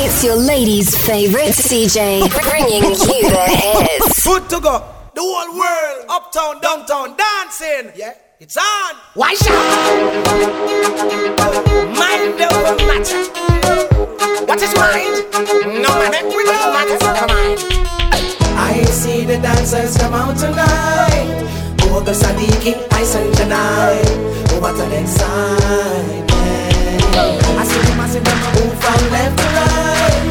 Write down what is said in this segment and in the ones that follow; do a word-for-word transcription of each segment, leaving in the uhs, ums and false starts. It's your lady's favorite D J, bringing you the hits. Good to go. The whole world, uptown, downtown, dancing. Yeah, it's on. Why shout? Mind over matter. What is mind? No man, it really matters in the mind. I see the dancers come out tonight. Oh, the Sadiki, I send tonight. Oh, what an excitement. I see them, I see them move from left to right.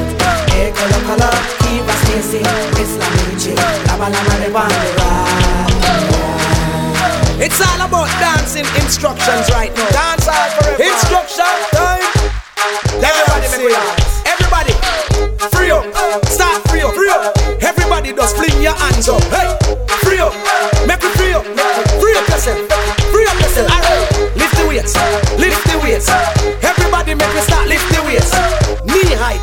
Hey, color, color, keep us dancing. It's la michi, la ba la ma de bandera. It's all about dancing instructions right now. Dance hard forever. Instruction time. Everybody make we dance. Everybody, free up. Start free up, free up. Everybody just fling your hands up. Hey, free up. Make we free up. Free up yourself. Free up yourself. Alright, lift the weights. Lift the weights. Everybody make me start lift the weights. Knee height.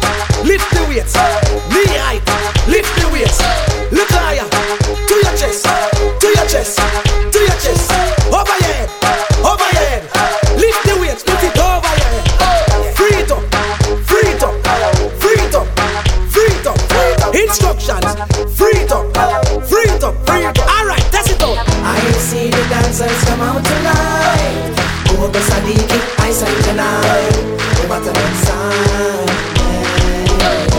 Lift the weights. Knee height. Lift the weights. Look higher. To your chest. To your chest. To your chest. Over your head. Over your head. Lift the weights. Put it over your head. Free it up. Free it up. Free it up. Free it up. Instructions. Free it up. Free it up. Free it up. Alright, that's it all. I see the dancers come out tonight. Oh, the Sadiki, I say tonight. Oh, what an excitement.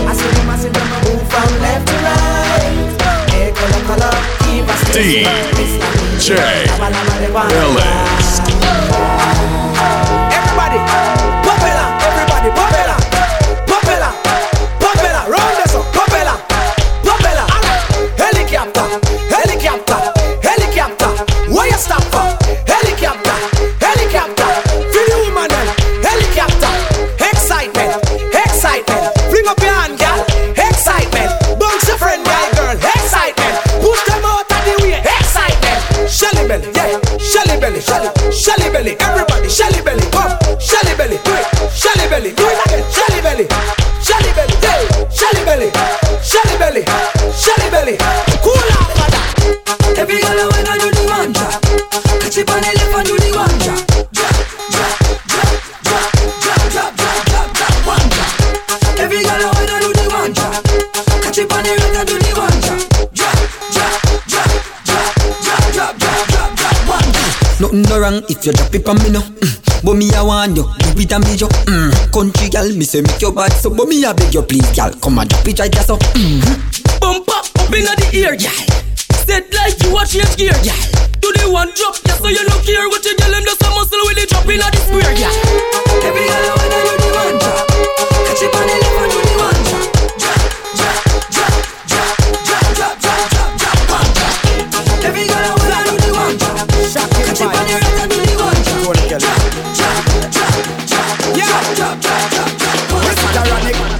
I see them, I see them move from left to right. Hey, color, color, keep us dancing. D J Ellis. Everybody, pop it up. Everybody, pop it up. Pop it up. Pop it up. Round this up. Pop it up. Pop it up. Helicopter. Helicopter. Helicopter. Where you stop for? Helicopter. Helicopter, feel the woman then. Helicopter, excitement, excitement. Bring up your hand, girl. Excitement, bounce your friend, girl, girl. Excitement, push them out of the way. Excitement, Shelly belly, yeah, Shelly belly, Shelly, Shelly belly. Everybody, Shelly belly, come, Shelly belly, do it, Shelly belly, do it again, Shelly belly, Shelly belly, yeah, Shelly belly, Shelly belly, Shelly belly. Cool out, mother. Every girl I wanna do the mantra, catch it on the left and do the mantra. Nothing no wrong if you drop it on me now. Mm. But me I want you, do it and be you. Mm. Country girl, me say make your bad so. But me I beg you please, girl, come and drop it right there so. Mm. Bump up, up inna the ear, girl. Said like you a change gear, girl. Do the one drop, yeah, so you don't care what you girl. Them just a muscle with the drop inna the square, girl. Every girl I wanna do the one drop, catch it on the left and do the one drop, drop, drop, drop, drop, drop, drop, drop, drop, drop, one drop. Every girl I wanna do the one drop. Catch it on the right and do the one drop, drop, drop, drop, drop, drop, drop.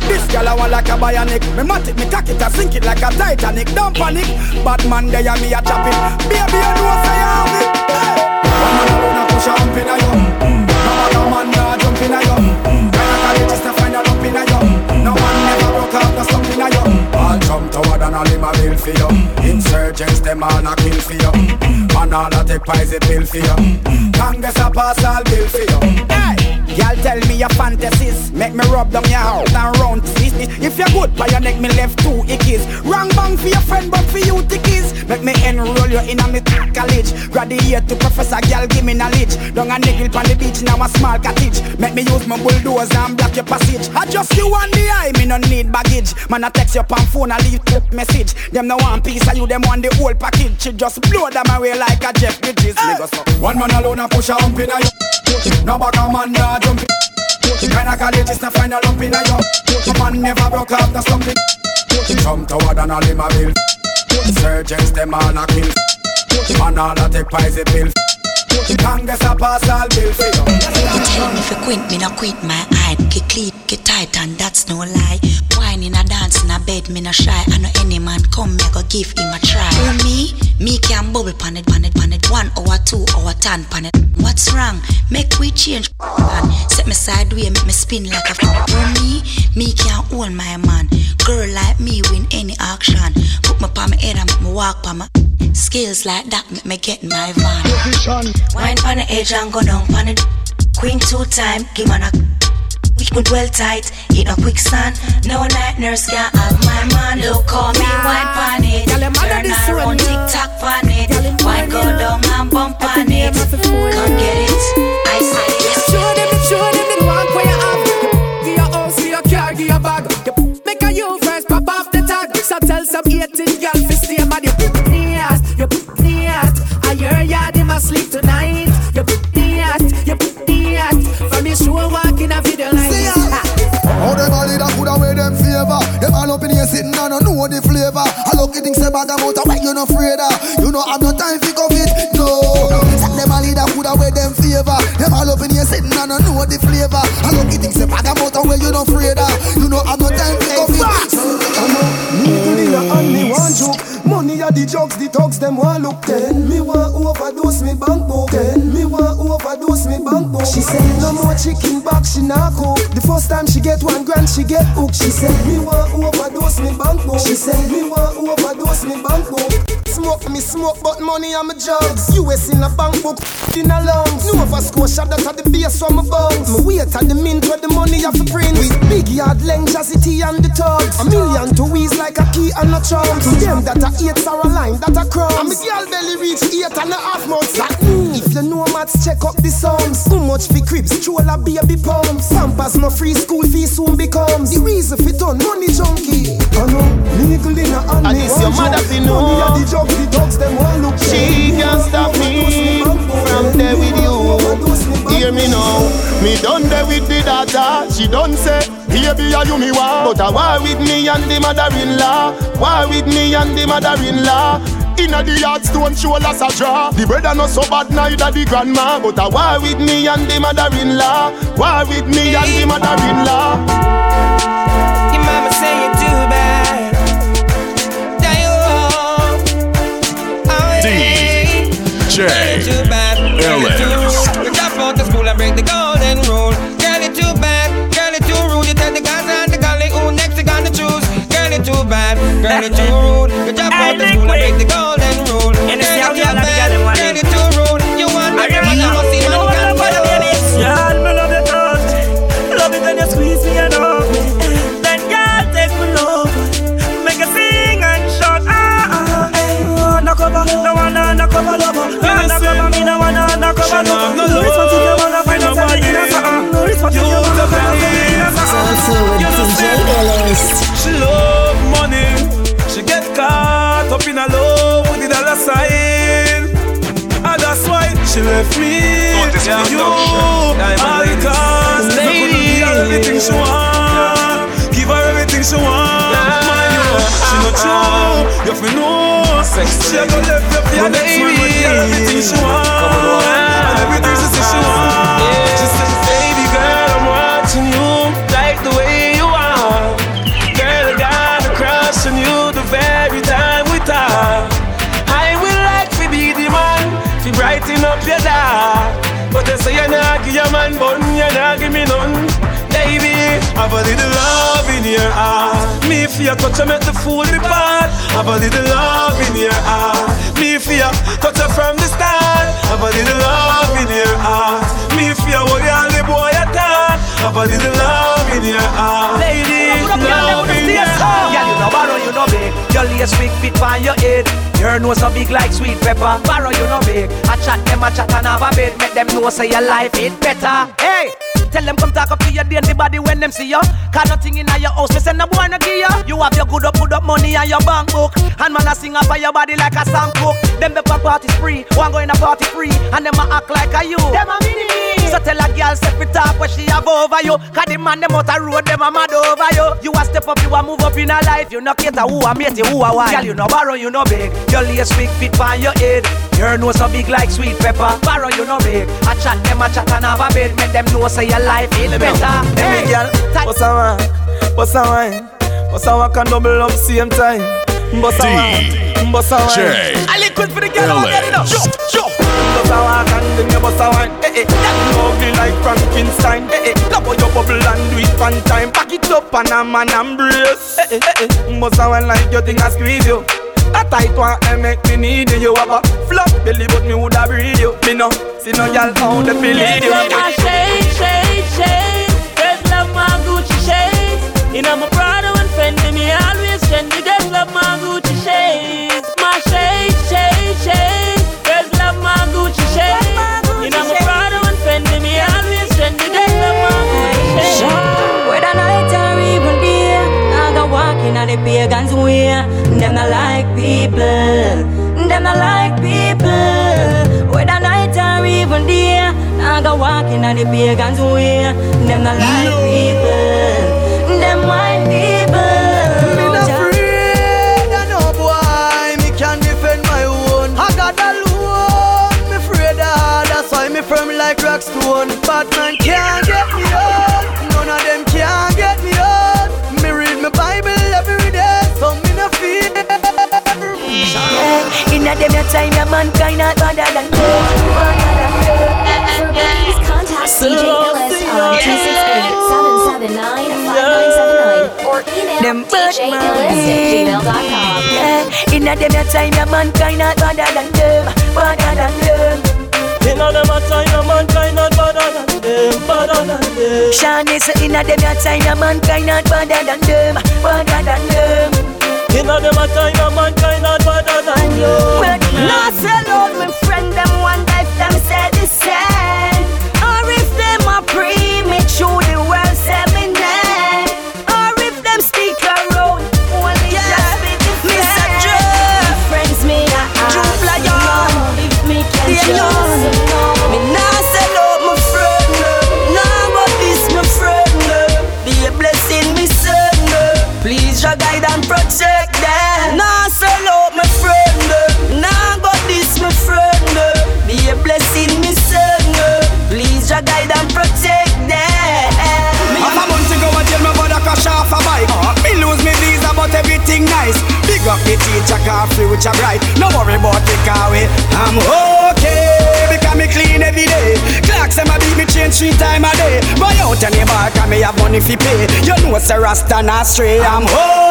This girl I want like a bionic. Me mat it, me cock it, I sink it like a Titanic. Don't panic, bad man there me a chop it. Baby you know say I have it. One man alone a push a hump in a yo. No other man a jump in a yo. When I call it just to find a lump in a yo. No man never broke out the slump in a yo. All jump toward and all him a bill for you. Insurgents them all a kill for you. Man all a take pies a pill for you. Congress a pass all bill for you. Hey! Y'all tell me your fantasies. Make me rub down your house and round this, this. If you're good, by your neck me left two ickies. Wrong bang for your friend, but for you tickies. Make me enroll you in a me college. Graduate to professor, girl, give me knowledge. Down a niggle on the beach, now a small cottage. Make me use my bulldozer and block your passage. I just you on the eye, me no need baggage. Man, I text your pan phone and leave a message. Them no one piece of you, them want the whole package. She just blow them away like a Jeff Bridges. Hey. One man alone a push a hump in a you. No back a man a jump in. When I call it, it's to find a lump in a yo. The man never broke off the something. Jump toward and all him a bill. Surgeons them all a kill. Man all a take pies a bill. Congress a pass all bill for you. If you quit, me no quit my eye. Get clean, get tight and that's no lie. Wine in a dance in a bed, me no shy. I know any man come, me go give him a try. For me, me can bubble pan it, pan it, pan it. One hour, two hour, ten pan it. What's wrong? Make we change pan. Set me sideways, make me spin like a fan. For me, me can own my man. Girl like me win any auction. Put me pan my head and make me walk pan my. Skills like that make me get my van. Wine pan the edge and go down pan it. Queen two time, give man a. We could dwell tight in a quicksand. No night nurse can have my man. Look, call me wine pan it. Turn around, tick-tock pan it. Wine go down and bump pan it. Come get it, I say yes. Show them, show them the one where you have. Give your house, give your car, give your bag. Make a you first, pop off the tag. So tell some eighteen girls to stay mad. You put me ass, you put me ass. I hear ya, they must sleep tonight. You put me ass, you put me ass. From your show walking a video like how them all did a good away them favor. Them all up in here sitting down and know the flavor. I look at things about them out of where you no afraid of. You know I'm not time to think of it, no. Set them all did a good away them favor. Them all up in here sitting down and know the flavor. I look at things about them out of where you no afraid of. You know I'm not time to think of it. I'm not need to the and me want you. Money are the jokes, the dogs them want look. Tell me want overdose me bank book. Tell me want overdose me bank book. She said no more chicken back she not go. The first time she get one grand she get hooked. She said me want overdose me bank book. She said me want overdose me bank book. Smoke me smoke but money and my drugs. U S in a bank book in a lungs. Nova Scotia that at the base from my bones. My weight at the mint where the money have to print. With big yard length as city and the thugs. A million to wheeze like a key and a chunk. To them that are eights are a line that are crumbs. And my girl belly reach eight and a half months. Like mm, if you know maths check up the sums. Too much for crips, troll a baby pumps. Pampers no free school fee soon becomes the reason for done money junkie. I know, legal in a honey. And it's your mother to know. Money at the jug, the dogs them all look. She can't stop me from there with you. Hear me now. Me done there with the daughter. She done say baby are you me wa. But I war with me and the mother-in-law. War with me and the mother-in-law. Inna the yardstone shoulders a draw. The brother not so bad neither the grandma. But a war with me and the mother-in-law. War with me and the mother-in-law. Your mama say you're too bad. Die home. D J Ellis. You drop out of school and break the golden rule. Girl you're too bad. Girl you're too rude. You tell the guys and the girl who next you gonna choose. Girl you're too bad. Girl you're too rude. You drop out of school and break the golden rule. She love money. She get caught up in a love with the dollar sign. And that's why she left me. Yeah, you all because I couldn't give her everything she want. Give her everything she want. She not true. You feel no. She a go left up the other one with everything she want. And everything she says she want. She says, baby girl, I'm watching you like the way you are. Girl, I got a crush on you the very time we talk. I will like to be the man to brighten up your dark. But they say you're not give your man bun, you're not give me none. Baby, I've a little love in your heart. Me if you touch her, make the fool repart. I've a little love in your heart. Me if you touch her from the start. I've a little love in your heart. Me if you hold your lip while you talk. I've a little love in your heart. Lady, love in your heart. Yeah, you know borrow, you know big. Your legs big fit by your head. Your nose so big like sweet pepper. Borrow, you know big. I chat them, I chat and have a bed. Make them know say your life ain't better. Hey! Tell them come talk up to your dainty body when them see you. Cause nothing in your house, they send a boy no give you. You have your good up, good up money and your bank book. And man a sing up on your body like a song book. Them the party free, one go in a party free. And them a act like a you, them a mini me. So tell a girl set me talk when she have over you. Cause the man them out a road, them a mad over you. You a step up, you a move up in a life. You no cater who a mate, who a wife. Girl you no borrow, you no big. Your lace big fit pan your head. Your nose so big like sweet pepper. Borrow you no big. I chat them, I chat and have a bed. Make them know say your life is better. Hey, hey girl, what's a wine? What's a wine? What's a wine can double up same time? What's a wine? What's a wine? I liquid for the girl, I'm getting up. Jump, jump. What's a wine can bring you what's a wine? Eh, eh, that lovely like Frankenstein. Eh, eh, love your bubble and do it one time. Pack it up and a man embrace. Eh, eh, eh, what's a wine like your thing I squeeze you? A tight one and make me need you. You have a flop belly but me woulda breed you. Me no, see no y'all how they believe you. It's like a shade, shade, shade. There's love In my brother and friend, me always trend. You just love my Gucci shades, my shades, shades, shades. Girls love my Gucci shades. In my brother and friend, me always trend. You just love my Gucci shades. Sure, whether night or even day, I go walking on the pagans' way. Them I like people, them I like people. Whether night or even day, I go walking on the pagans' way. Them I like people. Them white people. Me not afraid of no boy. Me can defend my own. I got alone. Me afraid of. That's why me firm like rock stone. Bad man can't get me up. None of them can't get me up. Me read my Bible every day, so me not fear. Yeah, in a them that time, a mankind not better than me. For please contact C J L S R two six eight seven seven nine five nine seven nine or email D J L S at gmail dot com. Yeah, in a them that time, a mankind not better than them, better than them. In a them that time, a mankind not better than them, better than them. Sean is in a them that time, a mankind not better than them, better than them. In a them that time, a mankind not better than them. Not sell out my friend, them one life, them said the same. Or if them are premature, the world said me name. Or if them stick around, only yeah. Just be the same. Mister Drew, friends me not ask no, if me can yeah, just no. No. Me not sell out my friend, now what is my friend? Be a blessing, me son. Please your guide and protect them. Now sell out my friend. Guide and protect them. Half a month ago I tell my brother crash off a bike. Me lose me visa but everything nice. Big up the teacher car, future bright. No worry about the car way, I'm okay. Because me clean every day. Clocks and my beat me change three times a day. Boy out and the bar cause me have money fi pay. You know it's a Rasta not stray, I'm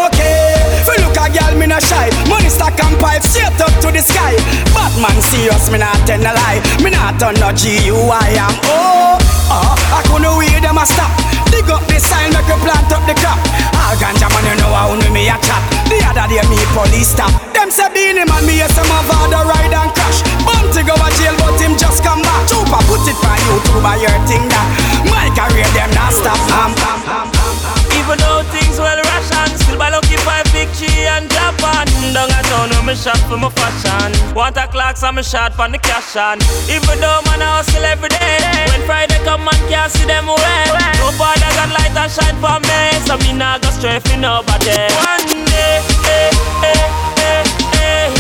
okay. Fi look a girl me no shy. Money stack and pipe straight up to the sky. Batman see us, me not tell a lie. Me not on no G U I, I'm oh uh, I couldn't wait them a stop. Dig up the sign make you plant up the crop. All ganja man you know how me me a chop. The other day me police stop. Them say Beanie man me a some of the ride and crash. Bum to go to jail but him just come back. Chupa put it on YouTube and your thing that my career them not stop. I'm, I'm, I'm, I'm, I'm. Even though things well ration, still by lucky five victory and Japan. Down a town where me shop for my fashion. Want a clocks and me shot for the cash on. Even though man I hustle every day, when Friday come man can't see them away. No father got light and shine for me, so me nah go stray for nobody. One day, eh, eh, eh, eh,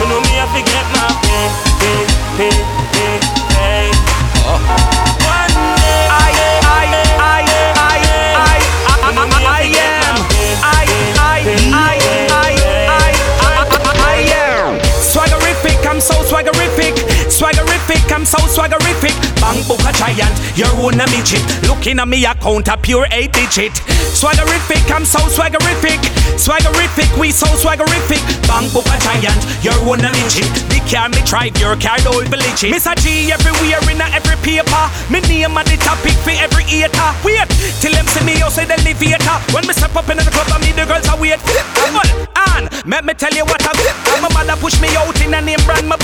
me know me have to get my pay, pay, pay, pay, pay. One day, I, I, I, I, I, I am, I, I, I, I, I, I am. Swaggerific, I'm so swaggerific. Swaggerific, I'm so swaggerific. Bang book a giant, you're one a midget. Looking at me, I count a pure eight digit. Swaggerific, I'm so swaggerific. Swaggerific, we so swaggerific. Bang book a giant, you're one a midget. The car me tried, your car don't believe it. Miss a G everywhere in a every paper. Me name at the topic for every eater. Wait, till them see me outside the elevator. When me step up in the club, I meet the girls, I wait. And, let me tell you what I did. My mother pushed me out in a name brand. My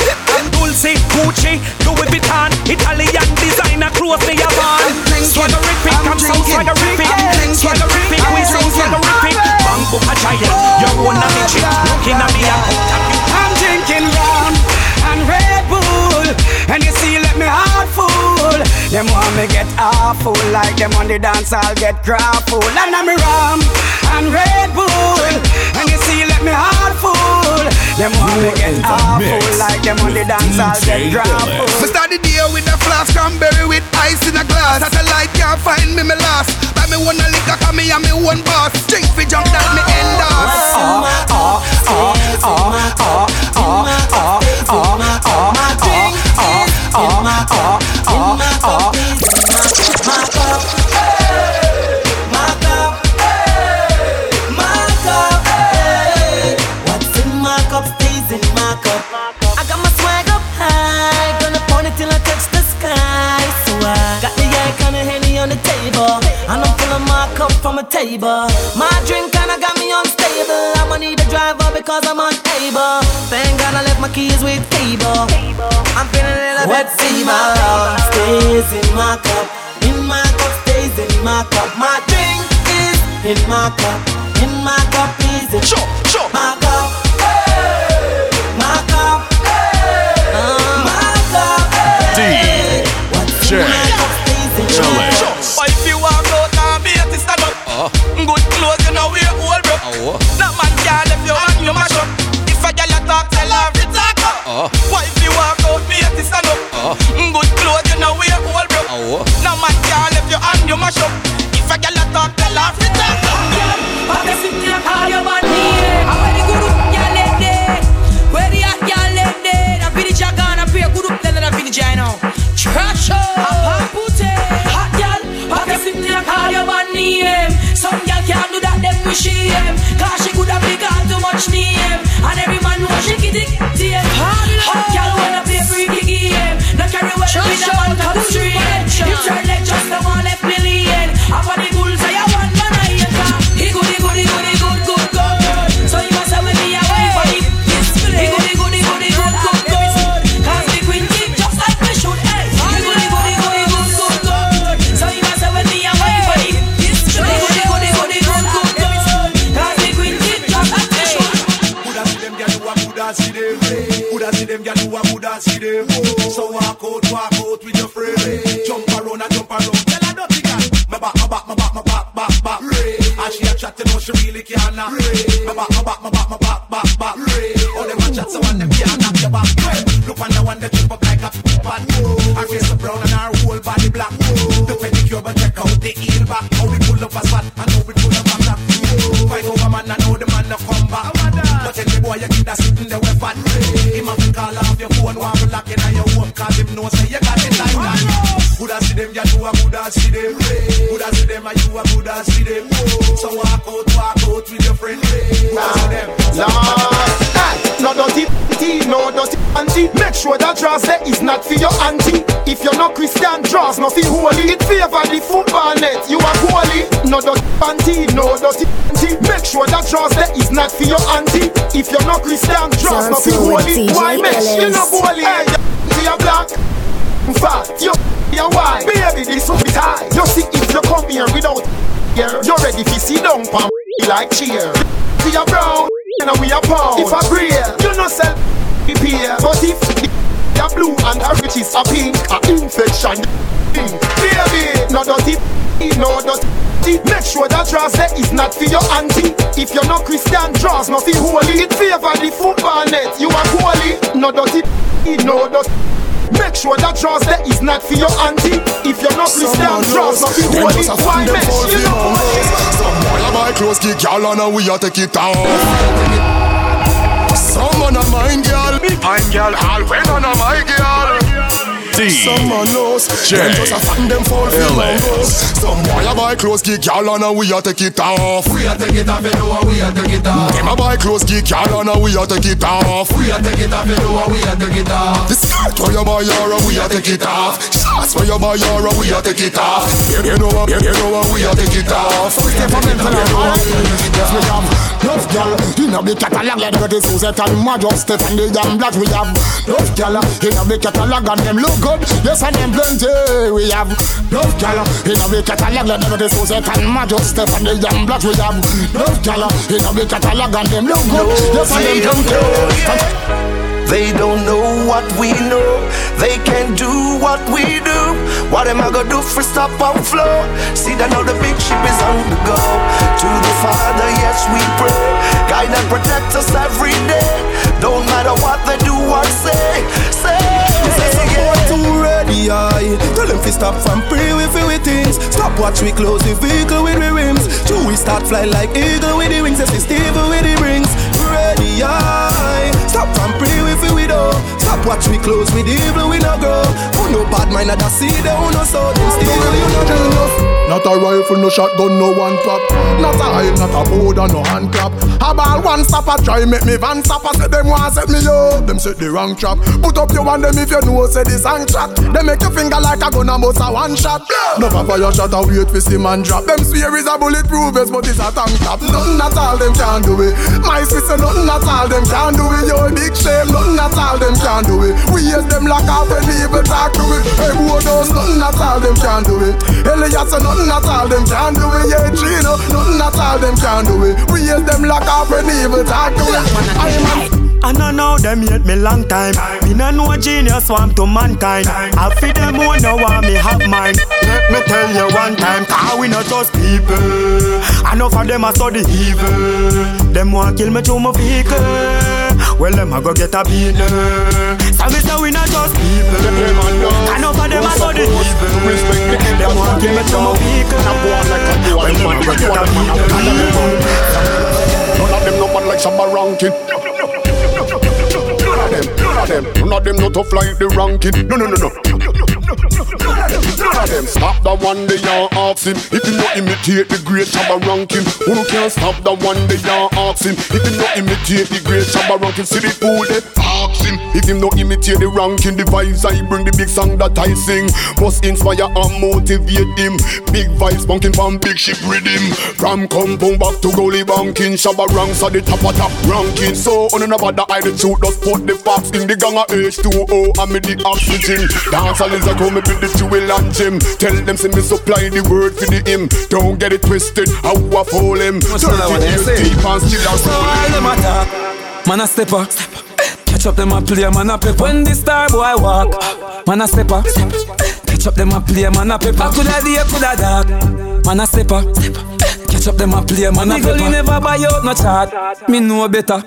Dulce, Gucci, Louis Vuitton, Italian designer clothes me a van. Swaggerific, I'm so swaggerific. Swaggerific, we so swaggerific. Bamboo a giant, you're one of me. Looking at me, I'm drinking rum and Red Bull, and you see, let me heart full. Them want me get awful, like them on the dance I'll get grappled. And I'm rum and Red Bull, and you see, let me heart full. Them want me get awful, like them on the dance I'll get grappled. We start the day with a flask, cranberry with ice in a glass. As a light can't find me, me last. Buy me one a liquor, cause me and me one boss. Drink fi jump that me end us. Ah, ah, ah, ah, ah, ah, ah, ah, ah, ah, ah, ah, ah, ah, ah. My cup, hey, my cup, hey, my cup, hey. What's in my cup stays in my cup. I got my swag up high, gonna point it till I touch the sky. So I got the icon and Henny on the table, and I'm filling my cup from a table. neighbor. My drink kinda got me unstable. I'ma need a driver because I'm unable. Thank God I left my keys with cable. I'm feeling a little bit fever. Stays in my cup, in my cup, stays in my cup. My drink is in my cup, in my cup is in sure, sure. my cup. Hey! My cup, hey! uh, my cup. Hey! D. What's in my cup stays in my cup. Good clothes, you know we're all broke. Oh. That man can't if you want you mash up. If a girl you talk, tell her to talk up. Why if you walk out, me have to stand up. Oh. Good clothes, you know we're all broke. Oh. That man can't if you want you mash up. If a girl you talk, tell her to talk up. I guess you can't call your man here. I wear the guru, y'all live there. Where the ass, y'all live there. I feel the jargon, I feel a guru, then I feel the jino. Trash up. I put it. Hot y'all, I guess you can't call your man here. Some girl can't do that, them wish she am. Cause she could have been called too much name. And every man know she kitty kitty. Hot girl wanna play freaky game. No carry well to be the man top street. You turn like just the one left million. I want the bulls, I want man I am. He good, he good, he good, he good, good, good. So you must have with me away for the display. He good, he good, he good, he good, good, good. Cause we queen keep just like we should. Hey, he good, he good, he good, he good, good, good. So you must have with me away for the display. See them, coulda see them, gyal who a coulda see them. So walk out, walk out with your friend. Jump around and jump around, tell her dirty girl. My back, my back, my back, my back, back, back. And she a chatting, but she really can't. My back, my back, my back, my back, back, back. All them a chat, so one them can't knock your back. Look on the one that trip up like a pan. Her face so brown and her whole body black. The pedicure, but check out the heel back. How we pull up a spot and how we pull up a back. Fight over man and how the man no come back. But tell the boy you keep that sitting there with fat. Him have to call off your phone while you lock in and your home. Cause him knows say you got it like that. Coulda see them, ya do a coulda see them. Coulda see them, and you a coulda see them. So walk out, walk out with your friend. Nah, them. Nah, hey, no dirty, no dirty auntie. Make sure that dress there is not for your auntie. If you're not Christian, dress nothing holy. It favor the football net, you are holy. No dirty auntie, no dirty auntie. Make sure that dress there is not for your auntie. If you're not Christian, dress not be holy. Why mesh? You're not holy. Hey, you're black. Fat, you're why? Baby, this will be tight. You see, if you come here without here, you're ready to see down, pam, like cheer. You're brown, and we are pound. If I pray, you know self here. But if you're blue and her riches are pink, an infection, baby, not a tip, no, not make sure that dress there is not for your auntie. If you're not Christian, dress nothing holy. It favor the football net, you are holy. No dirty, no dirty. Make sure that dress there is not for your auntie. If you're not Christian, dress nothing holy. Why make you know holy? Some boy a buy clothes, kick y'all on and we a take it off. Some man a mine girl, I'm girl, all when on a my girl. Some man knows, them just a fan, them fall for longos. Some boy a buy clothes, kick y'all on and we a take it off. We a take it off, you know we a take it off. Them a buy clothes, kick y'all on and we a take it off. We a take it off, you know we a take it off. The skirt where you buy your, we a take it off. Shots where you buy your, we a take it off. You know, you know we a take it off. We a take it off. Love girl, you know the catalog and the Suzette and Major Steph and the young black we have. Love girl, you know the catalog and them look good, yes and them plenty we have. Love girl, you know the catalog and the Suzette and Major Steph and the young black we have. Love girl, you know the catalog and them look good, yes and them plenty. They don't know what we know, they can't do what we do. What am I gonna do for stop on flow? See that now the big ship is on the go. To the Father, yes we pray. Guide and protect us every day. Don't matter what they do or say. Say, say yeah. Too ready, aye. Tell them to stop from pray with we things. Stop watch we close the vehicle with the rims. Do we start fly like eagle with the wings? Yes, we stable with the rings. Ready, aye. Stop from pray with we though. Stop watch me close with evil, we no grow. Who no bad mind that see them, who no so them still, you no do enough. Not a rifle, no shotgun, no one prop. Not a hide, not a board, and no hand clap. A ball one stopper, try make me van stopper. Set them one, set me up, them set the wrong trap. Put up your hand, them if you know, say this hang shot. Them make your finger like a gun and bust a one shot. No fire shot, a wait for see man drop. Them swear is a bulletproof, yes, but it's a tank top. Nothing at all, them can do it. My sister, nothing at all, them can do it. Yo, big shame, nothing at all, them can do it. We hate them like half and evil talk to it. Hey, who knows, nothing at all, them can do it. Elias, nothing at all, them can do it. Yeah, Gino, nothing at all, them can do it. We hate them like half and evil talk to it. I am. I don't know them yet me long time. Me no know genius swamp to mankind. I feed them who no want me have mine. Let me tell you one time, cause we not just people. I know for them I saw the evil. Them want kill me through my vehicle. Well them I go get a beating. So me say we not just people. I know for them I saw the evil. Them want kill me through my vehicle. Well them I go get a beating. None of them no man like some around kid. None of them, none of them not tough like the ranking. No, no, no, no. None of them stop that one day and ask him if you no imitate the great Shabba ranking. Who can stop that one day and ask him if you no imitate the great Shabba ranking? See the fool they ask him if him no imitate the ranking. The vibes I bring, the big song that I sing must inspire and motivate him. Big vibes bunking from big ship rhythm. From compound back to goalie banking, Shabba ranks are the top of top ranking. So on another that I the truth does put the facts in the gang of H two O and me the oxygen. Dance all is a go me with the jewel and gym. Tell them send me supply the word for the hymn. Don't get it twisted, how I fool him. So all them attack, man a stepper. Catch up them a player, man a pepper. When the star boy walk, man a stepper. Catch up them a player, man a pepper. Coulda day, coulda dark, man a stepper. Catch up them a player, man a pepper. The girl never buy out no chart, me know better.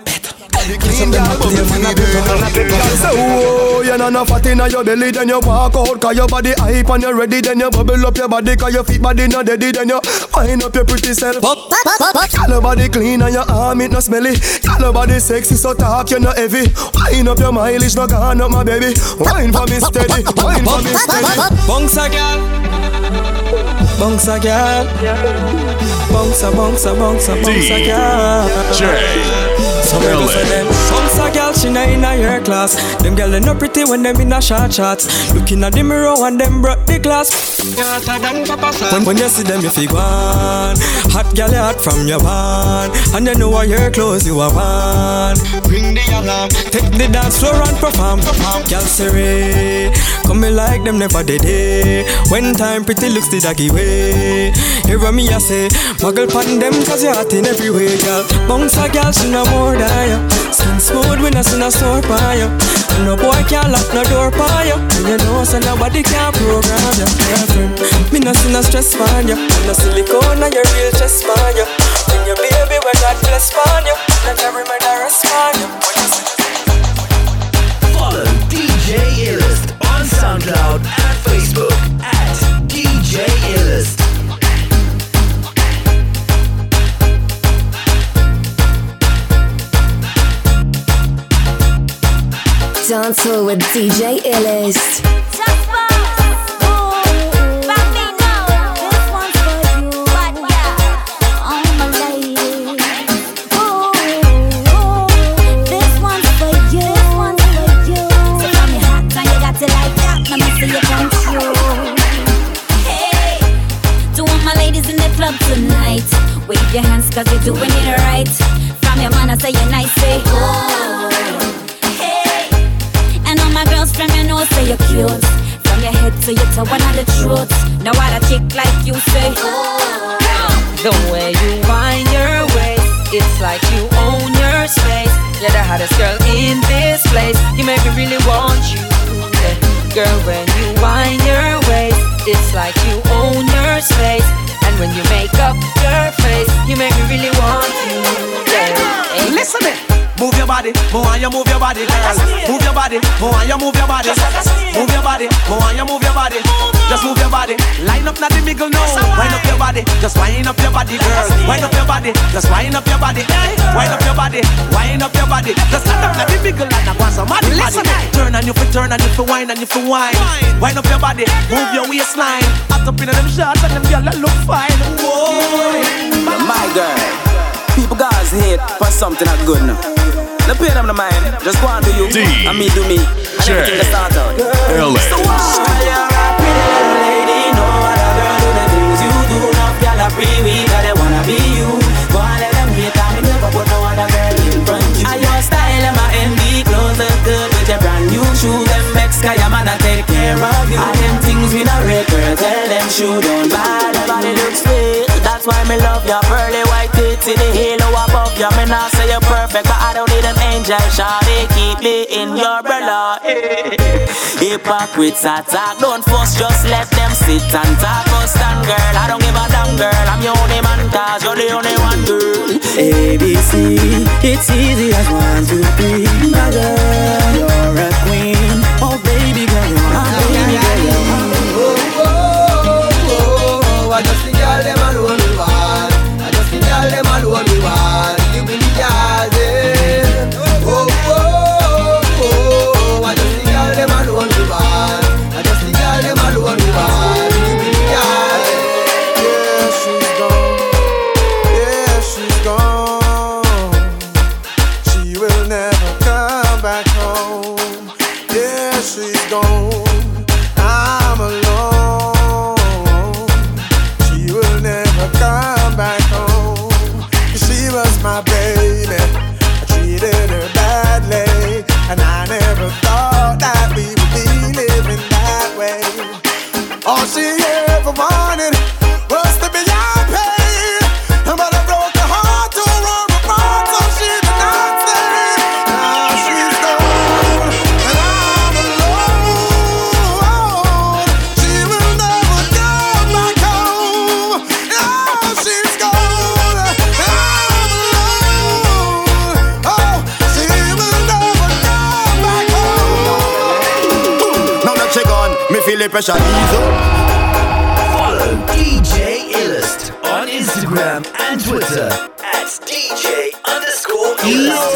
Clean down, but you finna be on a paper. So, oh, you're not fat in your belly, then you walk out. Cause your body hype and you're ready, then you bubble up your body. Cause your feet body not dead, then you wind up your pretty self. Call your body clean and your arm it no smelly. Call your body sexy, so talk you're not heavy. Wind up your mileage, no gone up my baby. Wind for me steady, wind for me steady. Bouncer girl, bouncer girl, bouncer, bouncer, bouncer, bouncer girl. Some girls are them. Some girl she not in her class. Them girl they not pretty when them in a short shorts. Looking at the mirror and them broke the glass. When, when you see them you feel gone. Hot girl you hot from your van, and you know why your clothes you are on. Bring the alarm, take the dance floor and perform. Girl serene, come me like them never did it. When time pretty looks the doggy way. Hear what me I say, muggle pan them cause you hot in every way. Girl, bounce a girl she no more. Skin smooth when I see no sore by you. And no boy can't lock no door by you. And you know so nobody can program you. Girlfriend, me no see no stress by you. No silicone on your real chest by you. And your baby when God bless by you. Let every man respond you. Follow D J Illest on SoundCloud and Facebook at D J Illest. Dance hall with D J Illest. Just one, ooh, back me now. This one's for you, but yeah, oh my lady. Ooh, ooh, this one's for you, this one's for you. So from your heart, so you got it like that, let me see you dance you. Hey, to all my ladies in the club tonight, wave your hands cause you're doing it right. From your man I say you're nice, say oh. My girls from your nose say you're cute. From your head to your toe, one of the truth. No other chick like you say oh. The way you wind your waist, it's like you own your space. You're the hottest girl in this place. You make me really want you yeah. Girl, when you wind your waist, it's like you own your space. And when you make up your face, you make me really want you yeah. Hey. Listen it, move your body. body, more you move your body, girl. Move your body, more you move your body. Move your body, more you move your body. Just move your body. Line up, not the middle, no. Wind up your body, just wind up your body, girl. Wind up your body, just wind up your body. Wind up your body, wind up your body. Just stand up, not the middle, and I want some money. Turn and you fi turn and you fi wine and you fi wine. Wind up your body, move your waistline. Hot up in them shots and them girl that look fine. Whoa, my girl. People guys hate for something not good now. Don't pay them the mind, just go and do you D- and me do me, and J- everything that's start out. L A. So while you're a pretty little lady, no other girl do the things you do. Enough y'all are free, we gotta wanna be you. Go and let them hate, and me never put no other girl in front you. And your style and my envy, clothes look good with your brand new shoes. Them Mexican man I take care of you. And them things we not red, girl, tell them shoe don't buy. The body looks fit, that's why me love your pearly white. See the halo above you, me not say you're perfect, but I don't need an angel, shawty, keep me in your umbrella. Hypocrites attack, don't fuss, just let them sit and talk. Us stand, girl, I don't give a damn, girl, I'm your only man, cause you're the only one, girl. A B C, it's easy as one, two, three, my girl, you're a queen, oh baby girl, you're a queen, girl, you're a queen. Oh, oh, oh, oh, I just think I'll never run you out. All them all want me one, you be the jazz. Oh, oh, oh, oh, I just think all them all want me one. I just think all them all want me one, you be the jazz. Yeah, she's gone, yeah, she's gone. She will never come back home. Yeah, she's gone. I'm alone. She will never come back home. Was my baby, I treated her badly, and I never thought that we would be living that way. All she ever wanted was to be happy, but I broke her heart to run apart, so she did not stay. Now she's gone, and I'm alone. She will never come back home. Now she's gone. Pressure follow D J Illust on Instagram and Twitter at D J underscore Illust.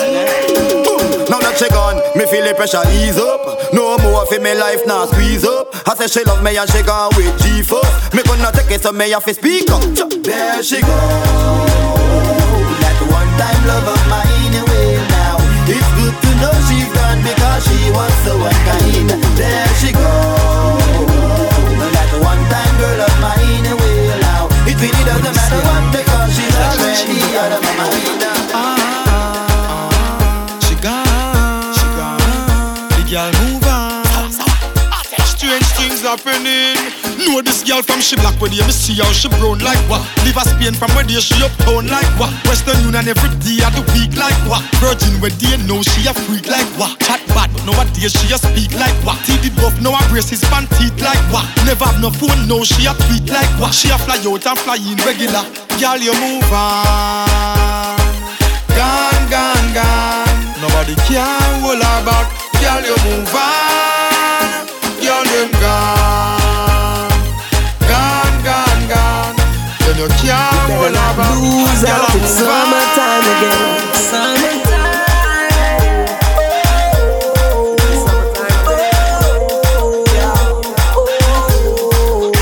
Now that she gone, me feel the pressure ease up. No more for me life now squeeze up. I say she love me and she gone with G four. Me gonna take it so me have to speak up. There she go, that one time love of mine away now. It's good to know she's gone because she was so unkind. There she go. Girl of mine will out. It really doesn't matter what they call, she's already out of my mind. Ah, she gone, she gone. The girl move on. Strange things happening. Know this girl from she black, where you see how she brown like what? Leave a Spain from where she uptown like what? Western Union every day of the week like what? Virgin where they know she a freak like what? Chat bad, nowadays she a speak like what? T D buff, now her braces pan teeth like what? Never have no phone, now she a tweet like what? She a fly out and fly in regular. Girl, you move on. Gone, gone, gone. Nobody can hold her back. Girl, you move on. Girl, you gone. You can't hold her back. Lose out in summertime again. Summertime. Oh, oh, oh, oh.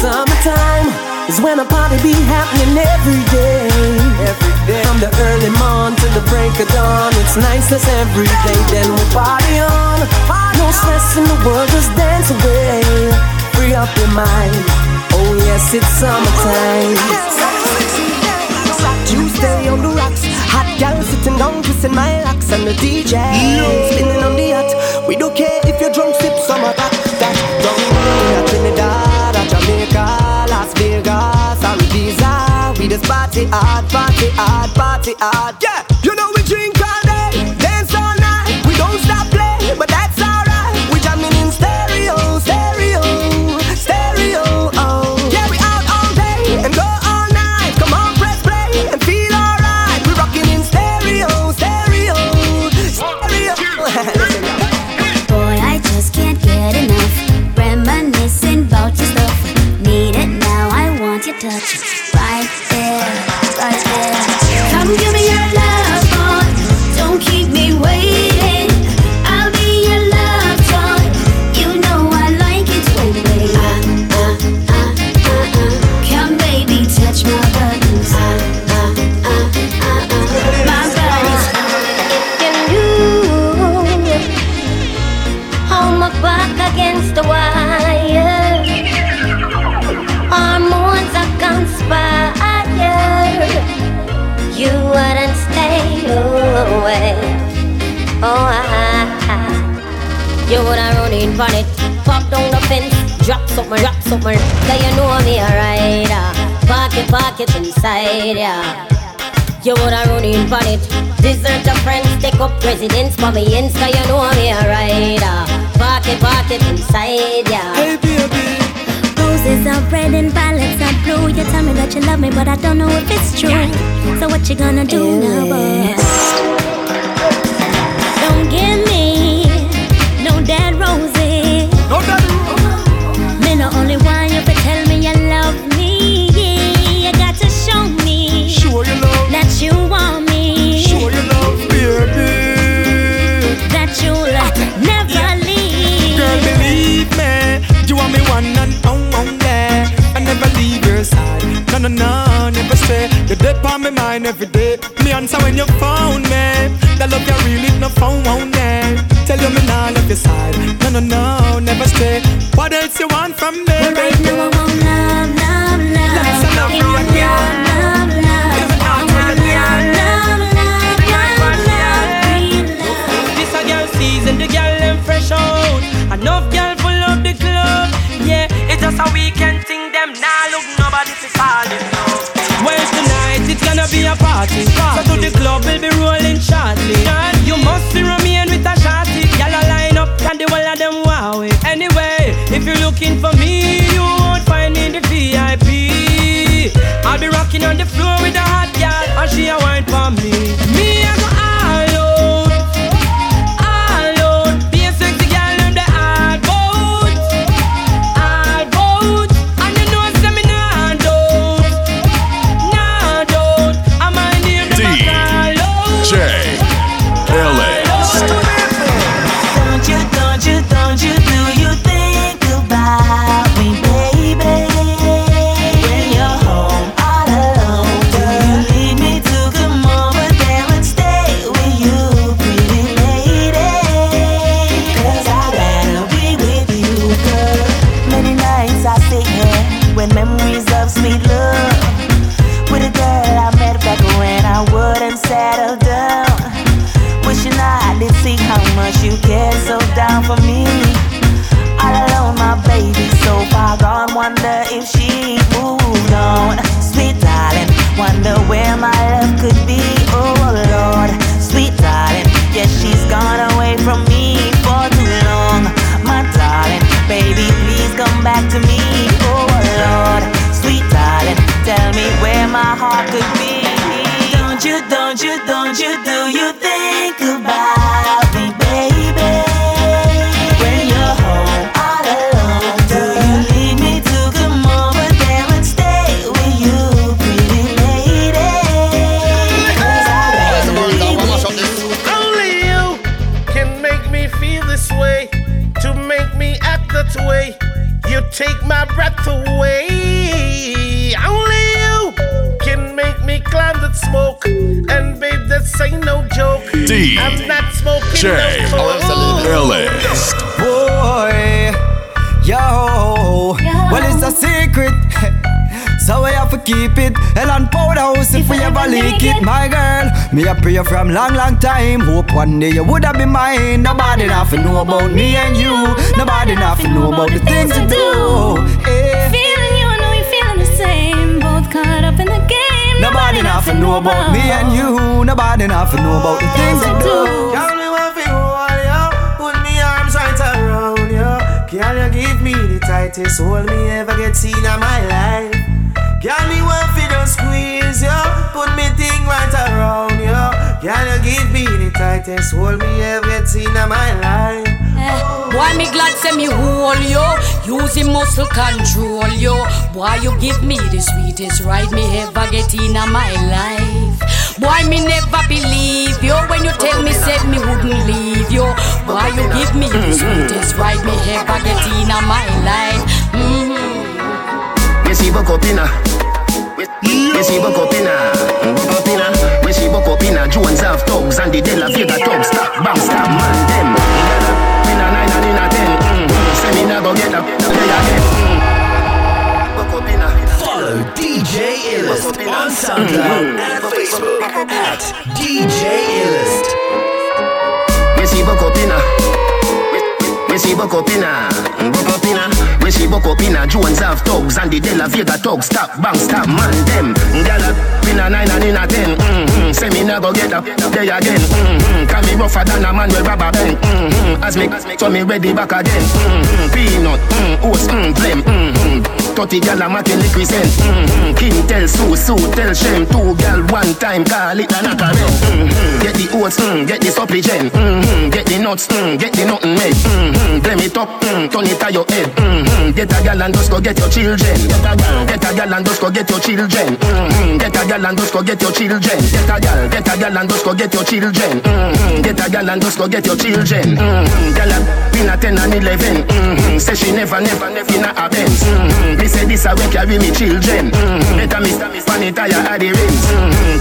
Summertime is when a party be happening every day. Every day. From the early morn to the break of dawn, it's niceness every day. Then we party on. No stress in the world, just dance away. Free up your mind. Oh yes, it's summertime. Tuesday on the rocks, hot girl sitting down kissing my locks, and the D J spinning on the yacht. We don't care if you're drunk, sip some of that. That drunk in Trinidad, or Jamaica, Las Vegas, and these are we just party hard, party hard, party hard. Yeah, you know we drink all day, dance all night. We don't stop play, but that's alright. We jamming in stereo, stereo, stereo. Stereo, away. Oh, ah, ah. You would have run in, run it, pop down the fence, drop something, drop something. Cause you know me a rider, pocket, pocket inside ya. Yeah. You would have run in, run it, desert your friends, take up residence for me ends. Cause you know me a rider, pocket, pocket inside ya. Yeah. Hey baby. Roses are red and violets are blue. You tell me that you love me, but I don't know if it's true. So what you gonna do it now, boy? Don't give me no dead roses. No dead roses. Me no only want you to tell me you love me. You got to show me. Show your love. That you want me. Show your love, baby. That you love. Never yeah. leave. Girl, believe me. You want me one and no, no, no, never stay. You're dead on my mind every day. Me answer when you found me. That love you really no found me. Tell you me now love your side. No, no, no, never stay. What else you want from me, well, right baby? Now I want love, love, love. Let me say love you again. Love, love, love. Give me all my love, love, love, love, love, love. This a girl season, the girl them fresh out. Enough girl full of the club. Yeah, it's just a weekend thing. Them now look nobody to fall in love. Well tonight it's gonna be a party, so to the club we'll be rolling shortly. And you must be remain with a shorty. Y'all a line up and the whole of them wow it. Anyway, if you're looking for me, you won't find me in the V I P. I'll be rocking on the floor with a hot girl, and she a wine for me. Me I go all out, all out. Be a sexy girl on the hard boat, hard boat. Me a prayer from long, long time. Hope one day you woulda be mine. Nobody nothing know about me and you. Nobody nothing know about the things you do. Eh. Feeling you, I know you feeling the same. Both caught up in the game. Nobody nothing know about me and you. Nobody nothing know about the things you do. Girl, me want to hold you, put me arms right around you. Girl, you give me the tightest hold me ever get seen in my life. Girl, me want to just squeeze you, put me thing right around you. Girl, you give me the tightest hold me ever seen in my life. Oh. Boy, me glad say me hold you, using muscle control you. Boy, you give me the sweetest ride me ever get in my life. Boy, me never believe you when you tell me said me wouldn't leave you. Boy, you give me the sweetest ride me ever get in my life. Mm-hmm. We see Bokopina, we see Bokopina, Bokopina, we see Bokopina. Jones have thugs and the De La Vega thugs. Stop, bang, stop, man, them. In a nine and in a ten, mm. Seminar go get up, play again. Mm. Bokopina. Follow D J Illest on SoundCloud mm. and Facebook. at D J Illest. We see Bokopina, we see Bokopina, Bokopina. We see Bokopina, Jones have thugs and the De La Vega thugs. Stop, bang, stop, man, them. Gala, Pina nine and in a ten. Mm-hmm. Say me na go get up, there again. Mm-hmm. Can me rougher than a man with rubber band. Mm-hmm. As me, so me ready back again. Mm-hmm. Peanut, mm, oats, mm, blem, mm-hmm. thirty gal a matin liquid scent. Mm-hmm. King tell Sue, Sue tell Shem. Two gal one time call it a knock a red. Mm-hmm. Get the oats, mm, get the suppligen. Mm-hmm. Get the nuts, mm, get the nothing made. Mm-hmm. Blame it up, mm, turn it to your head. Mm-hmm. Get a gal and just go get your children. Get a gal, get a gal and just go get your children. Mm-hmm. Get a gal and just go get your children. Get a gal, get a gal and just go get your children. Mm-hmm. Get a gal and just go get your children. Mm-hmm. Gal a been a ten and eleven. Mm-hmm. Say she never, never, never in a Benz. Mm-hmm. Me say this a way carry me children. Better miss miss money tire at the rims.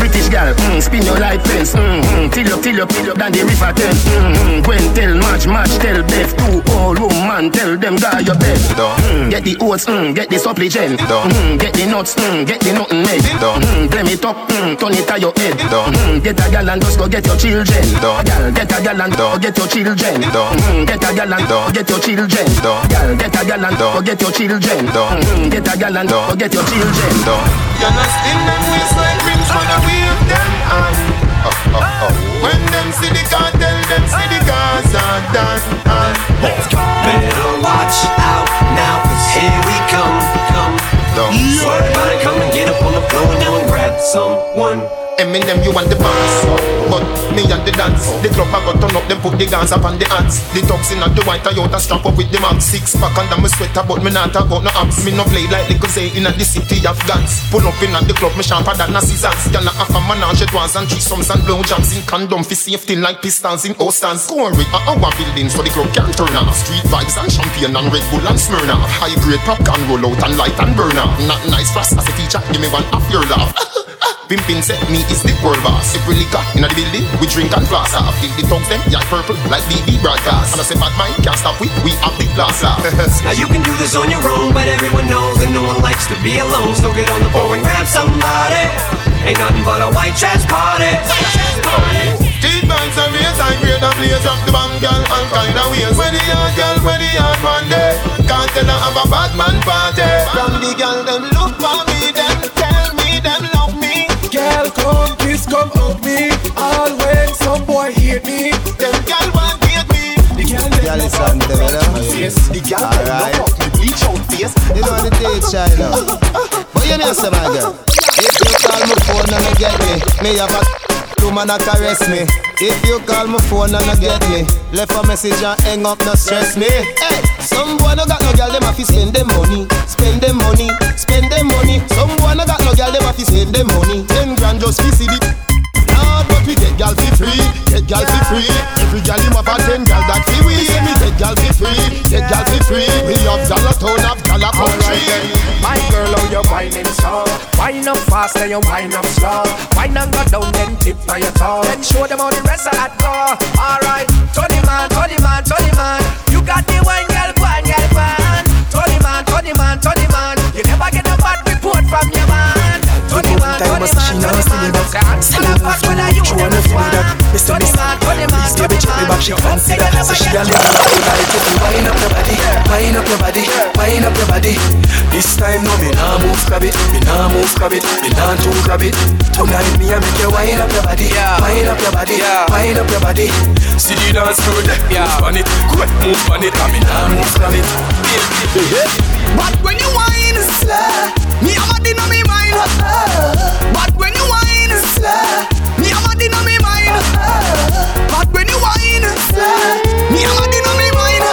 British girl, mm, spin your life fence. Mm-hmm. Till up, till up, till up down the river ten. Mm-hmm. Gwen tell match, match tell death. Two old woman man tell them guy your death. Mm-hmm. Get the oats, mm, get the suppligen. Mm-hmm. Get the nuts, mm, get the nothing made. Mm-hmm. Blame it up, mm, turn it to your head. Mm-hmm. Get a gal and just go get your children. Gal, get a gal and go get your children. Mm-hmm. Get a gal and go get your children. Gal, get a gal and go get your children. Mm-hmm. Get a gal and no. Get your children. No. You're not in them waist like rings, wanna wave them on. Oh, oh, oh. When them see the cartel, them see the Gaza done on. Let's go. Better watch out now, cause here we come, come. No. Swear to God, come and get up on the floor now and grab someone. Eminem, you want the bounce, but me and the dance. The club I got turn up, them put the guns up on the ants. The toxin and the white Toyota strap up with the max. Six pack under my sweater, but me not got no abs. Me no play like little say in the city of guns. Pull up in at the club, me sharper than a scissors. Y'all not half a manage at once and threesomes and blowjobs. In condom for safety like pistons in Ostans. Corey at our building so the club can turn off. Street vibes and champagne and Red Bull and Smirnoff. High grade popcorn roll out and light and burn off. Not nice for us as a teacher, give me one half your laugh. Pimpin' set me is the world boss. Every liquor in the building, we drink and floss. I've killed the thugs them, yeah, purple, like B B broadcast. And I said bad mind, can't stop we, we have the blast. Now you can do this on your own, but everyone knows that no one likes to be alone. So get on the floor and grab somebody. Ain't nothing but a white trash party. Deep bands and race, I grade a place of the band girl and kind of ways. Where the young girl, where the young man day. Can't tell her have a bad man party. From the girl, them look for me, them tell me, them love me. Girl, come, please come hug me. All when some boy hate me, them girl won't hate me. The girl girl is on the face. The girl will look up the bleach out face. You know the day, China. But you know some girl. If you call my phone and I get me, me have a woman and caress me. If you call my phone and I get me, left a message and hang up, no stress me. Hey, some boy no got no girl, them have to spend them money. Spend them money, spend them money. Some boy no got no girl, them have to spend them money. Grand just fizzy the Lord, but we get gal for free, get gal for free. Every gal you have a ten gal that fee we. We get gal for free, get gal for free. We have dollar town, have dollar country. My girl, how you whining so? Wine up fast and you wine up slow. Wine and go down then tip on your toe. Then show them how the rest of that go. Alright, Tony man, Tony man, Tony man. You got the wine girl, wine girl, man. Tony man, Tony man, Tony man. You never get a bad report from your man. Tony man, Tony man, Tony man, can't tell her what when I you want to find out. Tony man, Tony man, Tony man, she wants to get so she got to wind up your body, wind up your body, wind up your body. This time no me nah move grab it, me nah move grab it, me nah too grab it. Tonight me I make you wind up your body, wind up your body, wind up your body. See the dance floor, move on it, quick move on it, me nah move grab it. But when you wind slow, me I'm a dinner me mind. But when you whine, me have a din on me mind. But when you whine, me have a din on me mind.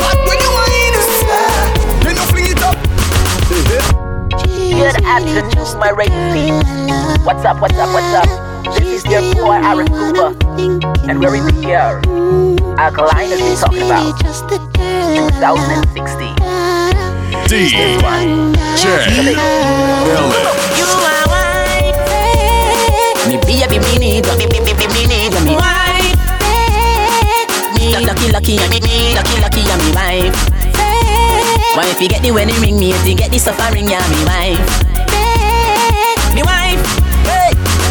But when you whine, then you fling it up. You're at the Juice My Rate Team. What's up, what's up, what's up? This is your boy Aaron Cooper. And we're in the air. Our client is we talking about twenty sixteen. D J Illest. You are white, me baby, me need, me me me me need, me white, me lucky lucky, me me lucky lucky, me wife. Why if you get the wedding ring, me if you get the suffering, yeah, me wife, me wife.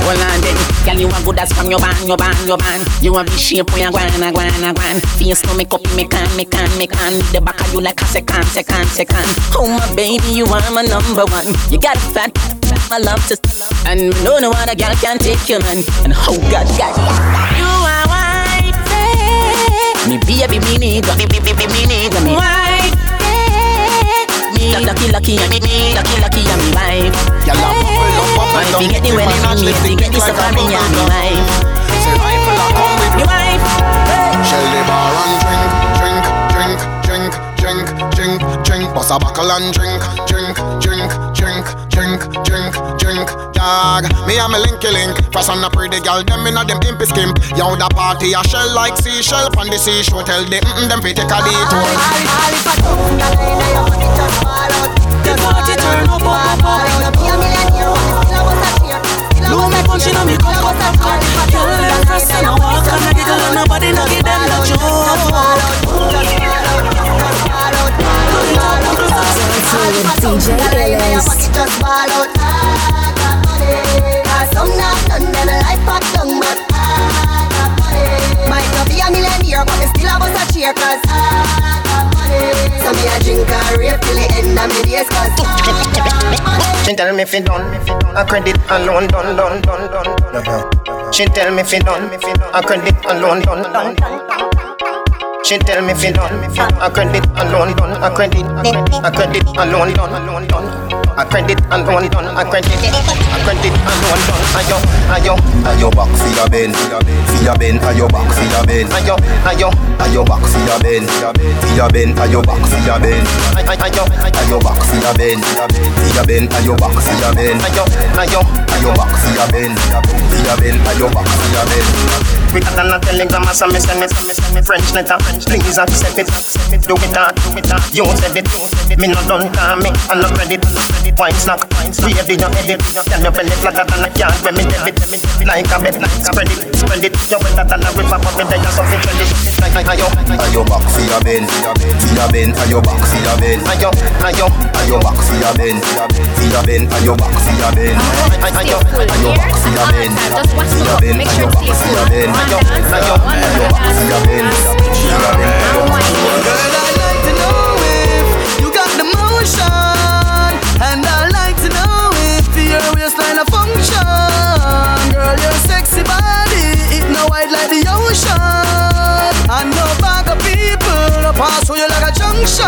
Hold on then, girl, you a good as from your band, your band, your band. You have the shape where you go and go and go and. Face no make up, make on, make on, make on. The back of you like a second, second, second. Oh my baby, you are my number one. You got a fat, my love to love, and no no other girl can take you, man. And oh God, God, you are white, eh? Me baby, me nigga, me baby, me nigga, me white, eh? Me lucky, lucky, and me lucky, lucky, and me wife. Y'all love me, love me, love me. If you get the wedding on me, if you get the safari, and me wife. Me wife, eh? Shell the bar and drink, drink, drink, drink, drink, drink, drink. Boss a buckle and drink, drink, drink, drink. Drink, drink, drink, dog. Me and my linky link. Fresh on a pretty girl, them inna them impy skimp. Yo, the party a shell like seashell from the seashore. Tell them mm them fi take a detour. All if I come down, I want it to fall out. The party turn up, up, up. Me a millionaire, still a bust a tear. No me punching on me, come bust a car. Girl, them fresh and a walk and a giggle and nobody no give them no joke. D J Ellis. Just ball out, ah, got money. Cause some not done, then a life back down, but ah, got money. Might not be a millionaire, but me still a bust a cheer, cause ah, got money. So me a drink a rave till the end of me days, cause ah, got money. She tell me if it done, a credit and loan, done, done, done, done. She tell me if it done, a credit and loan, done, done, done. She tell me if it done, a credit and loan, done, a credit, a credit and loan, done, loan, done. I credit and loan done, I credit, I credit and loan done. Ayo, ayo, ayo back for your bend, for your bend, ayo back for your bend. Ayo, ayo, ayo back for your bend, for your bend, ayo back for your bend. Ayo, ayo back for your bend, for your bend, ayo back for your bend. Ayo, ayo, ayo back for your bend, for your bend, ayo back for your bend. We got a telegram as a message, French letter, please accept it. Do it hard, do it hard. You said it, me no done coming, I no credit. Wine snack, wine snack, we have done edit. Tell me belly flatter than a cat when me debit. Like a bed, like a spread it, spread it. You're better than a whip up with the just of it. Like ayo, ayo back for your bend, for your bend, ayo back for your bend. Ayo, ayo, ayo back for your bend, for your bend, ayo back for your bend. Ayo, ayo back for your bend, for your bend, ayo back for your bend. Ayo, ayo, ayo back for your bend, for your bend, ayo back for your bend. Girl, I'd like to know if you got the motion. And I'd like to know if your waistline a function. Girl, your sexy body, it no wide like the ocean. And no bag of people no pass through you like a junction.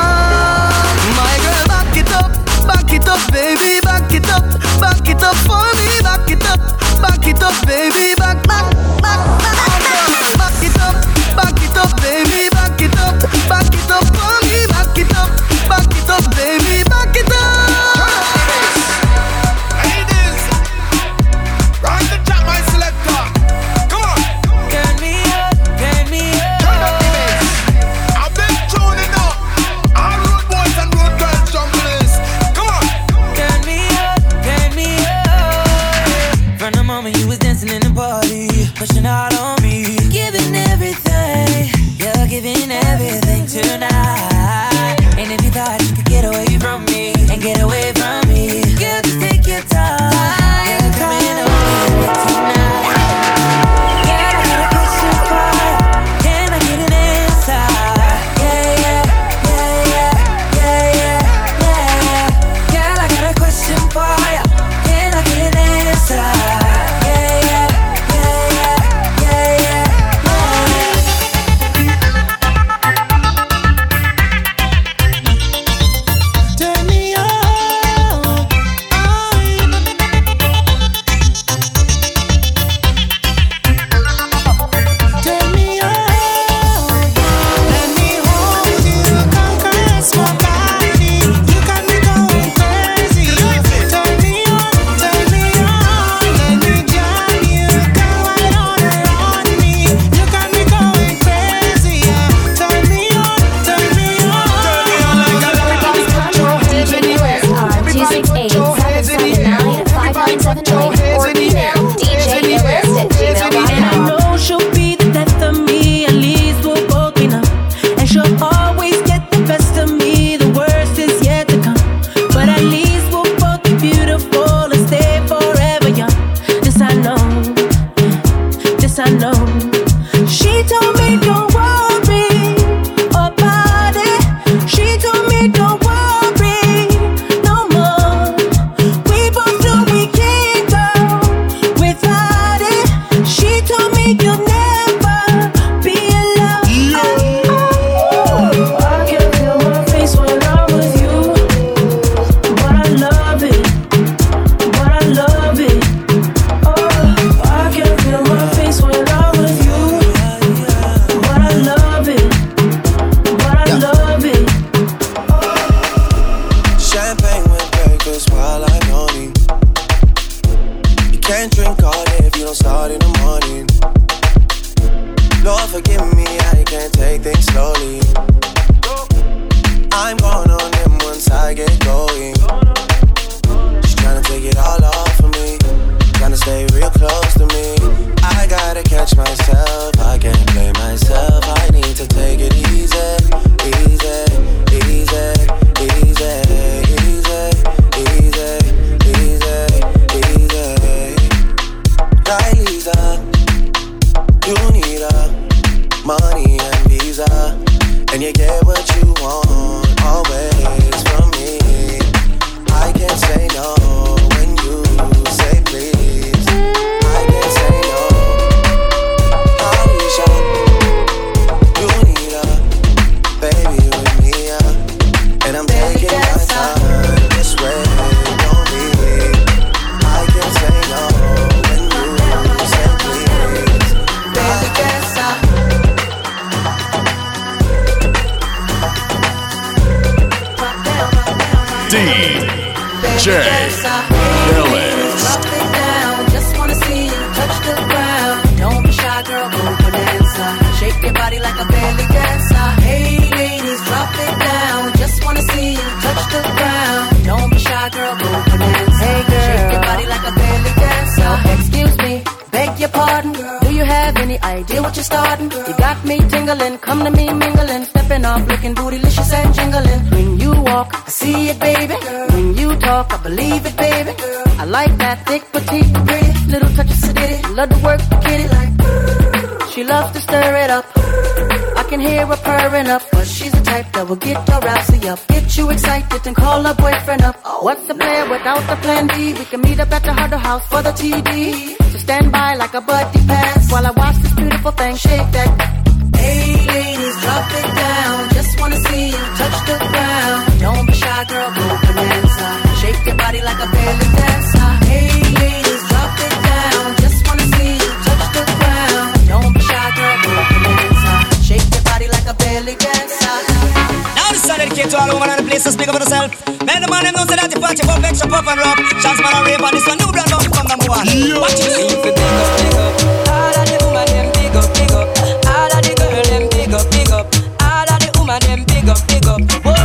My girl, back it up, back it up, baby, back it up. Back it up for me, back it up, back it up, baby, back, back, back, back. Back it up, back it up, baby, back it up. Back it up for me, back it up, back it up, baby, back it up. Turn me on, yes, I know. She told me don't worry about it. She told me don't worry. For the T V, so stand by like a buddy pass while I watch this beautiful thing shake that. Hey ladies, drop it down. Just wanna see you touch the ground. Don't be shy, girl, go bonanza. Shake your body like a belly dancer. Hey ladies, drop it down. Just wanna see you touch the ground. Don't be shy, girl, go bonanza. Shake your body like a belly dancer. Now this is a dedicated to all women and the place to speak up for yourself. Men the man them knows that the party pop extra pop and rock. Chance man a rave on this one. Yo. Watch it, see you for big up, big up. All of the woman them big up, big up. All of the girl them big up, big up. All of the woman them big up, big up. Boy,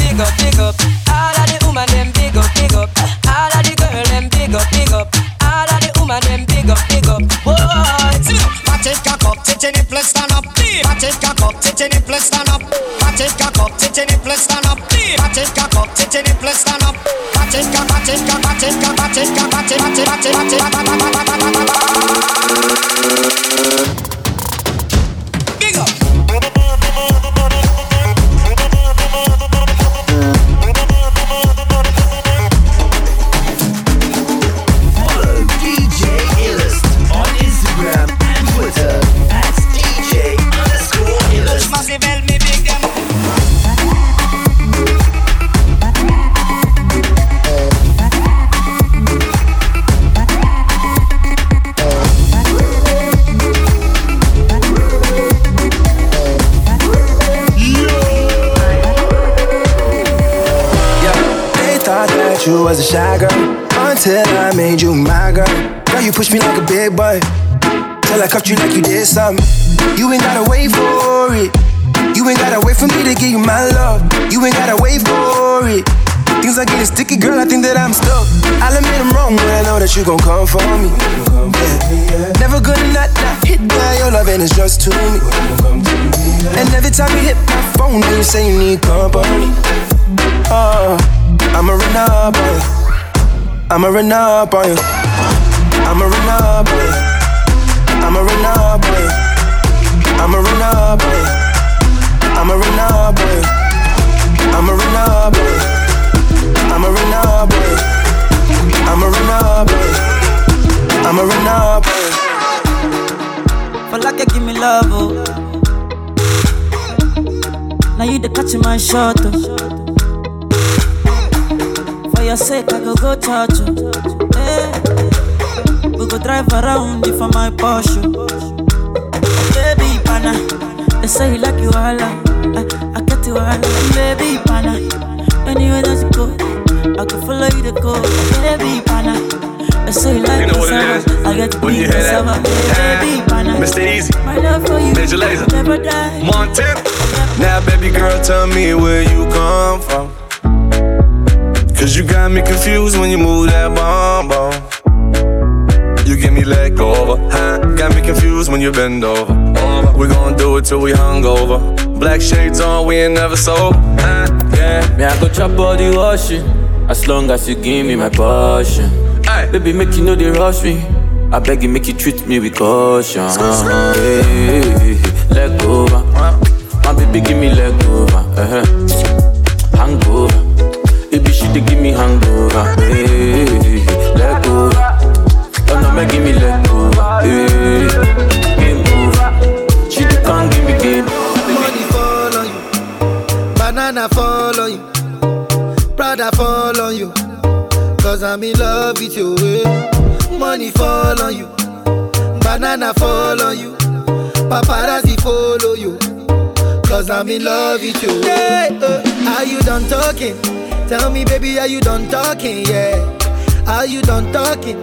big up, big up. All of the woman them big up, big up. All of the girl them big up, big up. All of the woman them big up, big up. Boy, watch it, cock up, titty nipple stand up. Watch it, cock up, titty nipple stand up. Watch it, cock up, titty nipple stand up. Watch it, cock up, titty nipple stand up. Watch it, cock, watch it, cock, watch it, cock. Watch it, watch it, watch it, watch it, watch it, watch it. Big up. Follow D J Illust on Instagram and Twitter at D J underscore Illust. You was a shy girl until I made you my girl. Now you push me like a big boy till I cuffed you like you did something. You ain't gotta wait for it. You ain't gotta wait for me to give you my love. You ain't gotta wait for it. Things are getting sticky, girl, I think that I'm stuck. I'll admit I'm wrong, but I know that you gon' come for me. Yeah. Never gonna not, not hit that. Your love and it's just to me. And every time you hit my phone, you say you need company. Oh, I'ma run up on you. I'ma run up on you. I'ma run up on you. pouring up. For like you give me love, oh. Now you the catch my shot, oh. For your sake I go go touch, oh. Hey. We go drive around you for my Porsche. Baby pana, they say you like you all, I, I get you all. Baby pana, anywhere that you go, I can follow you to go. Baby pana. I say you like you know what it is. I get when you hear that, yeah. Mister Easy, Major Lazer, Montana. Now, baby girl, tell me where you come from. Cause you got me confused when you move that bomb on. You give me leg over, huh? Got me confused when you bend over. over. We gon' do it till we hungover. Black shades on, we ain't never sold, huh? Yeah. Me, I go chop all the washing as long as you give me my passion. Baby, make you know they rush me. I beg you, make you treat me with caution. Uh-huh. Hey, leg over. My baby, give me leg over. Uh-huh. Hangover. Baby, she dey give me hangover. Hey, leg over. Oh, no, man, give me leg over. Hey, game over. She dey come give me game over. Money follow you. Banana follow you. Prada follow you. Cause I'm in love with you, eh? Money fall on you, banana fall on you, paparazzi follow you. Cause I'm in love with you, eh? Yeah, uh, are you done talking? Tell me baby, are you done talking, yeah? Are you done talking?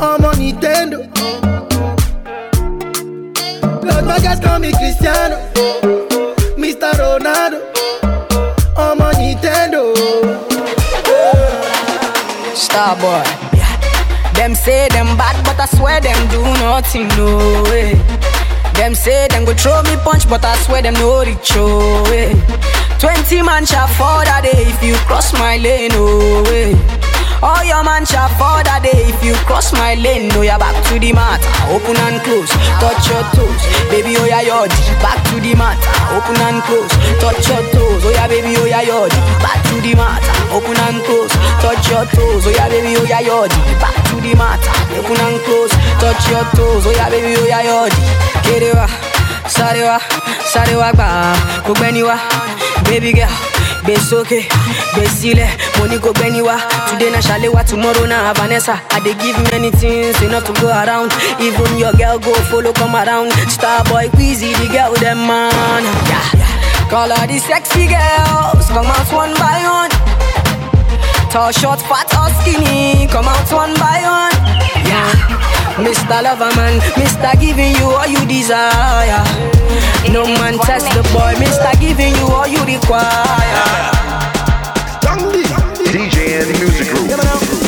I'm on Nintendo. Cause my guys call me Cristiano, Mister Ronaldo, I'm on Nintendo. Yeah. Starboy. Them say them bad, but I swear them do nothing, no way. Them say them go throw me punch, but I swear them no reach, oh way. Twenty man shall fall that day if you cross my lane, no way. All your man shall fall that day if you cross my lane, no, you're back to the mat. Open and close, touch your toes. Baby, oh yeah, your D, back to the mat. Open and close, touch your toes. Oh yeah, baby, oh yeah, your D, back to the mat. Open and close, touch your toes. Oh yeah, baby, oh yeah, your D, back to the mat. Open and close, touch your toes. Oh yeah, baby, oh yeah, your D. Kerewa, sarewa, sarewa ba, kugbeniwa, baby girl, besoke, besile, money kugbeniwa. Today na shalewa, tomorrow na Vanessa. I dey give many things enough to go around. Even your girl go follow come around. Starboy, Queezy, the girl them man. Yeah. Call all the sexy girls, come out one by one. Tall, short, fat or skinny, come out one by one. Yeah, Mister Loverman, Mister giving you all you desire. No man test the boy, Mister giving you all you require. D J and the music group.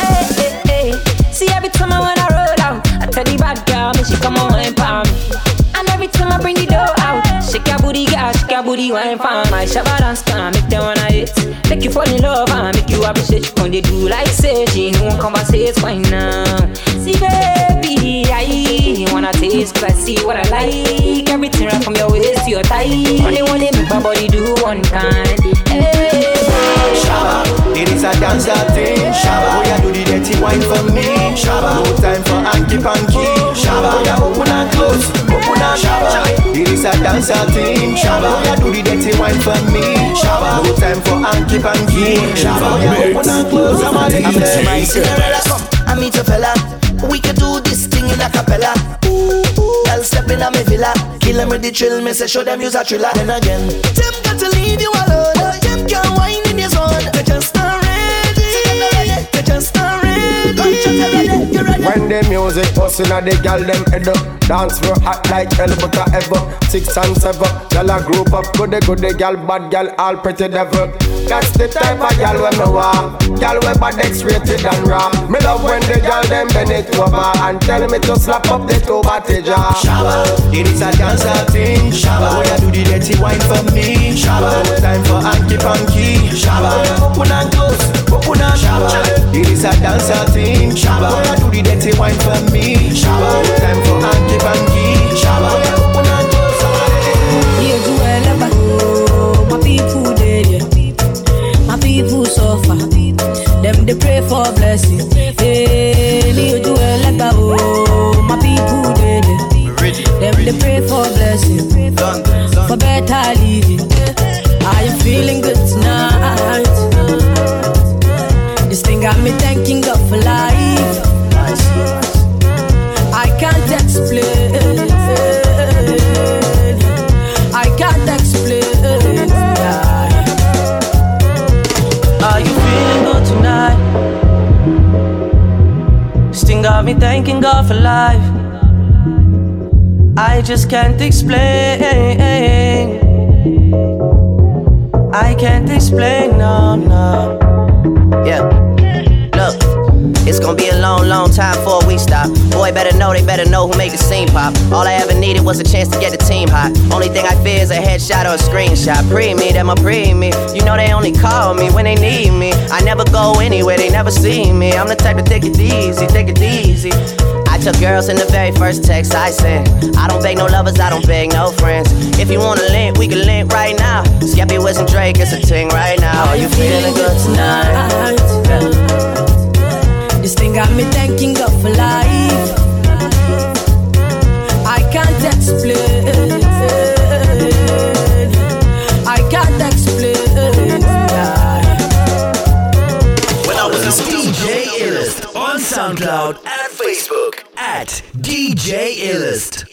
Hey, hey, hey. See every time I wanna roll out, I tell the bad girl, she come on wine for me. And every time I bring the door out, shake your booty, girl, shake your booty wine for me. Shabba dance can make them wanna hit. Make you fall in love and make you appreciate when they do like searching. Won't conversate fine now. See baby, I wanna taste cause I see what I like. Everything right from your waist to your thigh. Only one day make my body do one kind. Hey. Shabba, it is a dance that thing. Shabba, oh yeah, do the dirty wine for me. Shabba, no time for hanky-panky. Shabba, oh yeah, open and close, open and shabba. It is a dance that thing. Shabba, oh yeah, do the dirty wine for me. Shabba, no time for hanky-panky. Shabba, oh yeah, open and close. I'm a D J. I meet your fella. We can do this thing in a cappella. Girl, step in a me villa. Kill them with the thrill, me say show them use a thriller. Then again, them got to leave you alone. Them can't whine in your zone. They just not ready. They just not ready. When the music bustin' at the gal them head up. Dance for act like hell but I ever. Six and seven, gal a group up. Goody goody gal, bad gal, all pretty devil. That's the type of gal when me want. Gal we bad X-rated and ram. Me love when the gal them bend it over and tell me to slap up the toe batty jar. Shabba, it is a dancer thing. Shabba, oh ya do the dirty wine for me. Shabba, time for hanky panky. Shabba, open and close, open and shabba. It is a dancer thing. Shabba, oh ya do the dirty wine for me. Shabba, time for hanky panky. Shabba, open and close. Yeah, do I love my people? People suffer, them they pray for blessing. Hey, you do a letter, oh, my people did it. Them they pray for blessing, for better living. I am feeling good tonight. This thing got me thanking God for life. I can't explain. I can't explain. This thing got me thanking God for life. I just can't explain. I can't explain, no, no. Yeah, look. It's gonna be a long, long time before we stop. Boy, better know, they better know who made the scene pop. All I ever needed was a chance to get the team hot. Only thing I fear is a headshot or a screenshot. Pre me, them a pre me. You know they only call me when they need me. I never go anywhere, they never see me. I'm the type to take it easy, take it easy. I took girls in the very first text I sent. I don't beg no lovers, I don't beg no friends. If you wanna link, we can link right now. Skeppy, Wiz, and Drake, it's a ting right now. Are you feeling good tonight? Yeah. This thing got me thanking God for life. I can't explain. I can't explain. When I was D J Illest on SoundCloud and Facebook at D J Illest.